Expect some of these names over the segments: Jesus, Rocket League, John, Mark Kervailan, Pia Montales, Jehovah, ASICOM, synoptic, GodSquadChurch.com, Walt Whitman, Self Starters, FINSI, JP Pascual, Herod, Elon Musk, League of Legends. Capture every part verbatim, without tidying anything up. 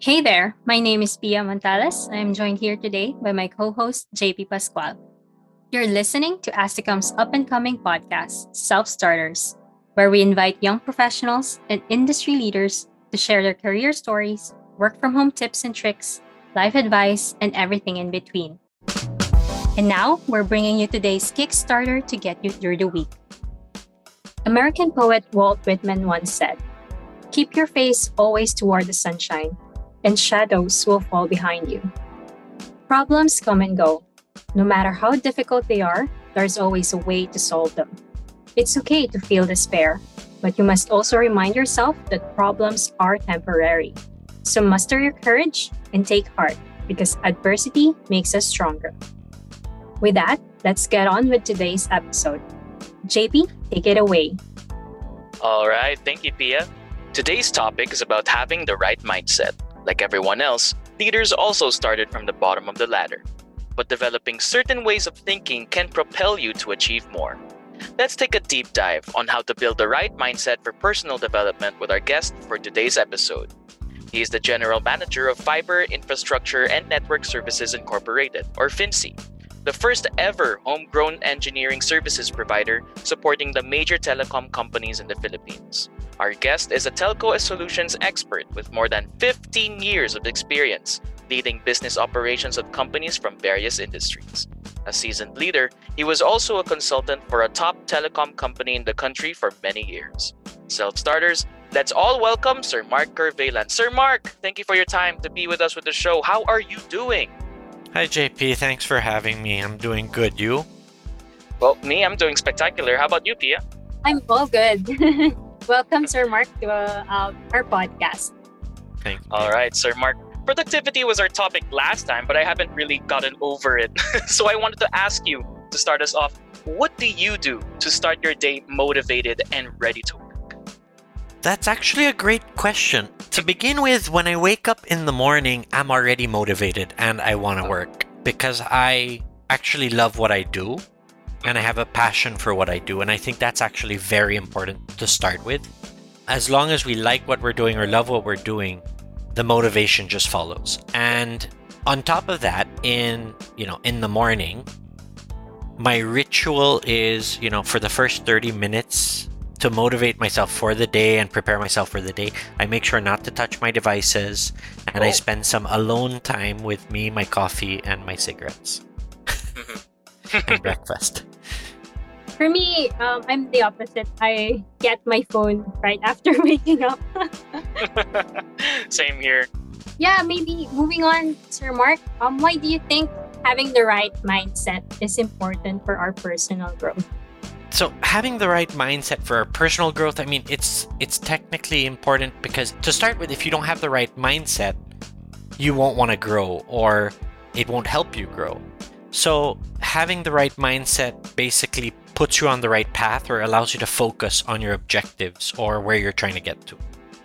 Hey there, my name is Pia Montales. I am joined here today by my co-host, J P Pascual. You're listening to ASICOM's up-and-coming podcast, Self Starters, where we invite young professionals and industry leaders to share their career stories, work-from-home tips and tricks, life advice, and everything in between. And now, we're bringing you today's Kickstarter to get you through the week. American poet Walt Whitman once said, "Keep your face always toward the sunshine, and shadows will fall behind you." Problems come and go. No matter how difficult they are, there's always a way to solve them. It's okay to feel despair, but you must also remind yourself that problems are temporary. So muster your courage and take heart, because adversity makes us stronger. With that, let's get on with today's episode. J P, take it away. All right, thank you, Pia. Today's topic is about having the right mindset. Like everyone else, leaders also started from the bottom of the ladder. But developing certain ways of thinking can propel you to achieve more. Let's take a deep dive on how to build the right mindset for personal development with our guest for today's episode. He is the General Manager of Fiber Infrastructure and Network Services Incorporated, or FINSI, the first ever homegrown engineering services provider supporting the major telecom companies in the Philippines. Our guest is a telco solutions expert with more than fifteen years of experience leading business operations of companies from various industries. A seasoned leader, he was also a consultant for a top telecom company in the country for many years. Self-starters, let's all welcome Sir Mark Kervailan. Sir Mark, thank you for your time to be with us with the show. How are you doing? Hi, J P. Thanks for having me. I'm doing good. You? Well, me, I'm doing spectacular. How about you, Pia? I'm all good. Welcome, Sir Mark, to uh, uh, our podcast. Thank you. All right, Sir Mark. Productivity was our topic last time, but I haven't really gotten over it. So I wanted to ask you, to start us off, what do you do to start your day motivated and ready to work? That's actually a great question. To begin with, when I wake up in the morning, I'm already motivated and I want to work because I actually love what I do. And I have a passion for what I do. And I think that's actually very important to start with. As long as we like what we're doing or love what we're doing, the motivation just follows. And on top of that, in, you know, in the morning, my ritual is, you know, for the first thirty minutes to motivate myself for the day and prepare myself for the day, I make sure not to touch my devices and oh. I spend some alone time with me, my coffee and my cigarettes and breakfast. For me, um, I'm the opposite. I get my phone right after waking up. Same here. Yeah, maybe moving on, Sir Mark, um, why do you think having the right mindset is important for our personal growth? So having the right mindset for our personal growth, I mean, it's it's technically important because to start with, if you don't have the right mindset, you won't want to grow or it won't help you grow. So having the right mindset basically puts you on the right path or allows you to focus on your objectives or where you're trying to get to.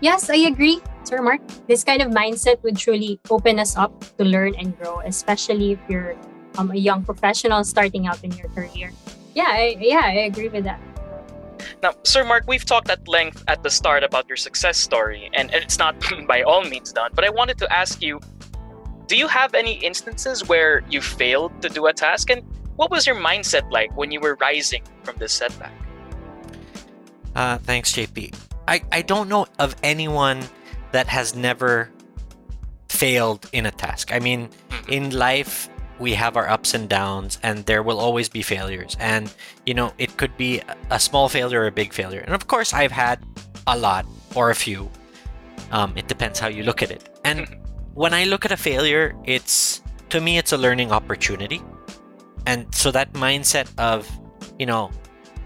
Yes, I agree, Sir Mark. This kind of mindset would truly open us up to learn and grow, especially if you're um, a young professional starting out in your career. Yeah, I, yeah, I agree with that. Now, Sir Mark, we've talked at length at the start about your success story, and it's not by all means done, but I wanted to ask you, do you have any instances where you failed to do a task? And what was your mindset like when you were rising from this setback? Uh, thanks, J P. I, I don't know of anyone that has never failed in a task. I mean, in life, we have our ups and downs and there will always be failures. And, you know, it could be a small failure or a big failure. And of course, I've had a lot or a few. Um, it depends how you look at it. And when I look at a failure, it's, to me, it's a learning opportunity. And so that mindset of, you know,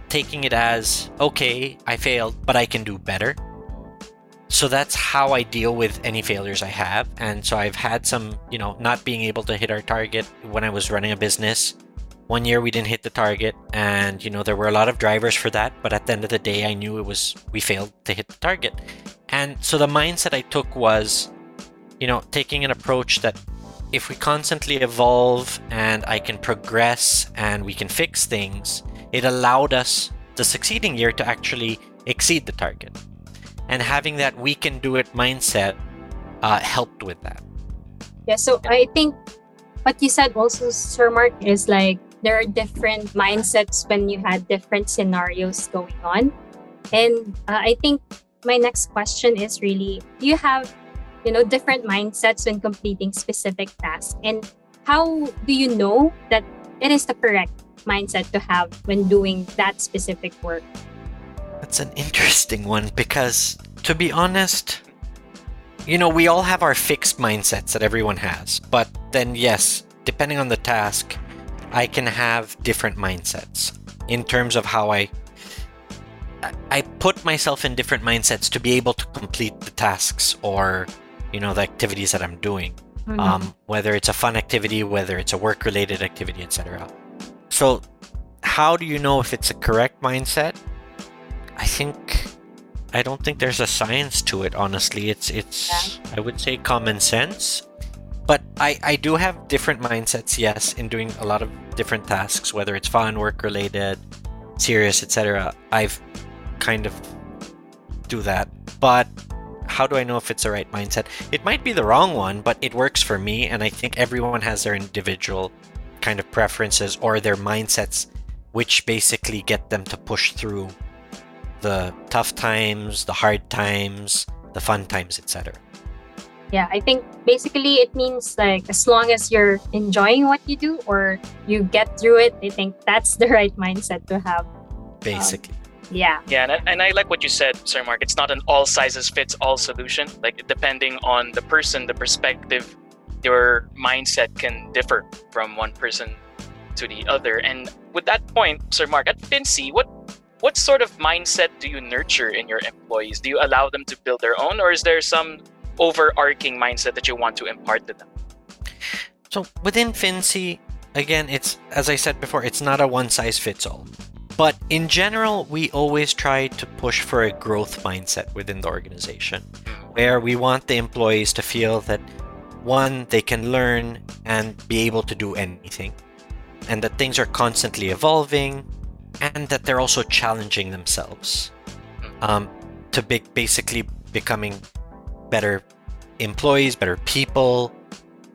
taking it as, okay, I failed, but I can do better. So that's how I deal with any failures I have. And so I've had some, you know, not being able to hit our target when I was running a business. One year we didn't hit the target and, you know, there were a lot of drivers for that. But at the end of the day, I knew it was, we failed to hit the target. And so the mindset I took was, you know, taking an approach that if we constantly evolve and I can progress and we can fix things, it allowed us the succeeding year to actually exceed the target. And having that we can do it mindset uh, helped with that. Yeah, so I think what you said also, Sir Mark, is like there are different mindsets when you had different scenarios going on. And uh, I think my next question is really, you have, you know, different mindsets when completing specific tasks. And how do you know that it is the correct mindset to have when doing that specific work? That's an interesting one because, to be honest, you know, we all have our fixed mindsets that everyone has. But then, yes, depending on the task, I can have different mindsets in terms of how I I put myself in different mindsets to be able to complete the tasks or, you know, the activities that I'm doing. Mm-hmm. Um, whether it's a fun activity, whether it's a work-related activity, et cetera. So how do you know if it's a correct mindset? I think, I don't think there's a science to it, honestly. It's, it's yeah. I would say common sense. But I, I do have different mindsets, yes, in doing a lot of different tasks, whether it's fun, work-related, serious, et cetera. I've kind of do that, but how do I know if it's the right mindset? It might be the wrong one, but it works for me, and I think everyone has their individual kind of preferences or their mindsets, which basically get them to push through the tough times, the hard times, the fun times, et cetera. Yeah, I think basically it means like as long as you're enjoying what you do or you get through it, I think that's the right mindset to have. Basically. Um, Yeah. Yeah, and I, and I like what you said, Sir Mark. It's not an all sizes fits all solution. Like depending on the person, the perspective, your mindset can differ from one person to the other. And with that point, Sir Mark, at FINSI, what what sort of mindset do you nurture in your employees? Do you allow them to build their own, or is there some overarching mindset that you want to impart to them? So within FINSI, again, it's as I said before, it's not a one size fits all. But in general, we always try to push for a growth mindset within the organization where we want the employees to feel that, one, they can learn and be able to do anything, and that things are constantly evolving, and that they're also challenging themselves um, to be basically becoming better employees, better people.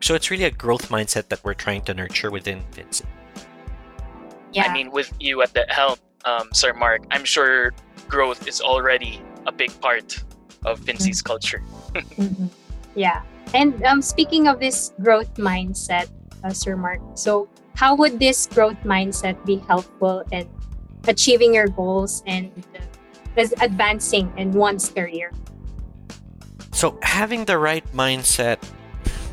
So it's really a growth mindset that we're trying to nurture within FINSI. Yeah. I mean, with you at the helm, um, Sir Mark, I'm sure growth is already a big part of FINSI's mm-hmm. culture. mm-hmm. Yeah. And um, speaking of this growth mindset, uh, Sir Mark, so how would this growth mindset be helpful in achieving your goals and uh, advancing in one's career? So having the right mindset,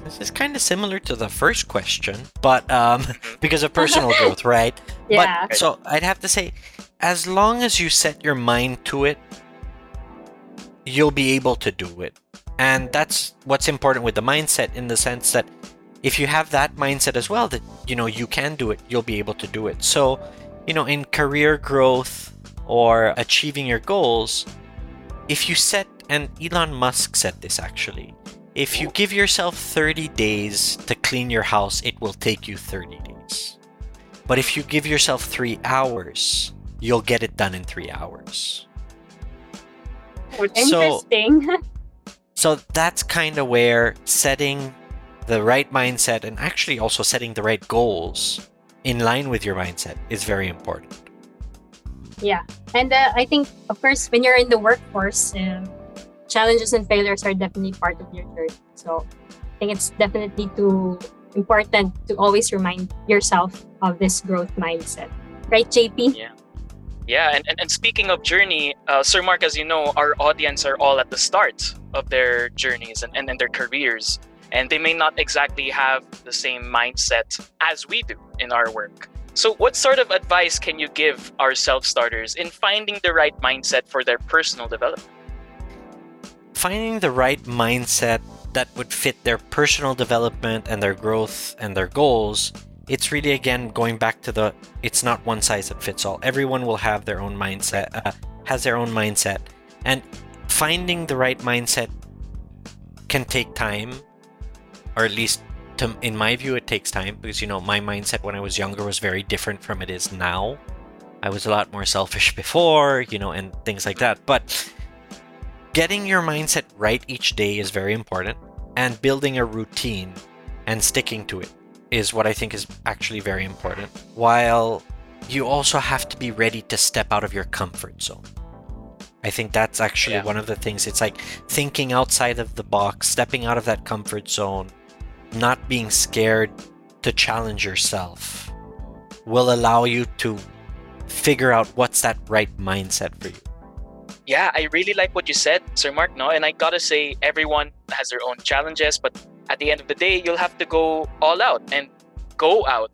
this is kind of similar to the first question, but um, because of personal growth, right? Yeah. But, so I'd have to say, as long as you set your mind to it, you'll be able to do it. And that's what's important with the mindset, in the sense that if you have that mindset as well, that, you know, you can do it, you'll be able to do it. So, you know, in career growth or achieving your goals, if you set, and Elon Musk said this actually, if you give yourself thirty days to clean your house, it will take you thirty days. But if you give yourself three hours, you'll get it done in three hours. Interesting. So, so that's kind of where setting the right mindset and actually also setting the right goals in line with your mindset is very important. Yeah. And uh, I think, of course, when you're in the workforce, uh, challenges and failures are definitely part of your journey. So I think it's definitely too important to always remind yourself of this growth mindset. Right, J P? Yeah. Yeah. And, and, and speaking of journey, uh, Sir Mark, as you know, our audience are all at the start of their journeys and, and, and their careers. And they may not exactly have the same mindset as we do in our work. So what sort of advice can you give our self-starters in finding the right mindset for their personal development? Finding the right mindset that would fit their personal development and their growth and their goals, it's really, again, going back to the, it's not one size that fits all. Everyone will have their own mindset, uh, has their own mindset. And finding the right mindset can take time, or at least to, in my view, it takes time because, you know, my mindset when I was younger was very different from it is now. I was a lot more selfish before, you know, and things like that. But getting your mindset right each day is very important. and building a routine and sticking to it is what I think is actually very important. While you also have to be ready to step out of your comfort zone. I think that's actually yeah. one of the things. It's like thinking outside of the box, stepping out of that comfort zone, not being scared to challenge yourself will allow you to figure out what's that right mindset for you. Yeah, I really like what you said, Sir Mark. No, and I gotta say, everyone has their own challenges, but at the end of the day, you'll have to go all out and go out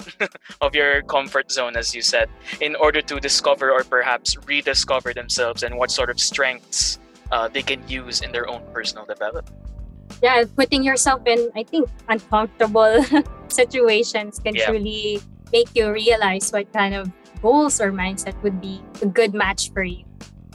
of your comfort zone, as you said, in order to discover or perhaps rediscover themselves and what sort of strengths uh, they can use in their own personal development. Yeah, putting yourself in, I think, uncomfortable situations can yeah. truly make you realize what kind of goals or mindset would be a good match for you.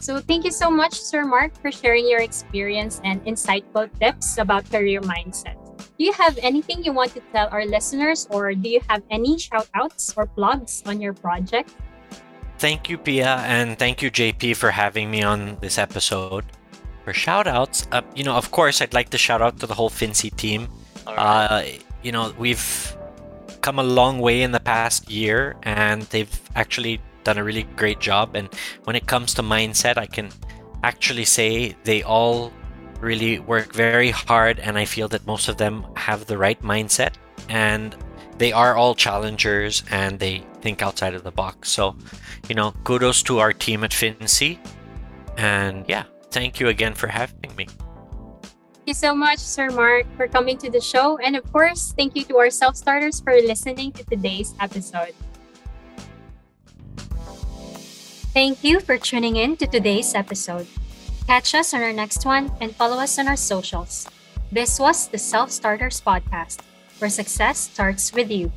So thank you so much, Sir Mark, for sharing your experience and insightful tips about career mindset. Do you have anything you want to tell our listeners, or do you have any shout outs or plugs on your project? Thank you, Pia, and thank you, J P, for having me on this episode. For shout outs, uh, you know, of course, I'd like to shout out to the whole FINSI team. Right. Uh, you know, we've come a long way in the past year, and they've actually done a really great job. And when it comes to mindset, I can actually say they all really work very hard, and I feel that most of them have the right mindset, and they are all challengers and they think outside of the box. So, you know, kudos to our team at FINSI, and yeah, thank you again for having me. Thank you so much, Sir Mark, for coming to the show. And of course, thank you to our self-starters for listening to today's episode. Thank you for tuning in to today's episode. Catch us on our next one and follow us on our socials. This was the Self Starters Podcast, where success starts with you.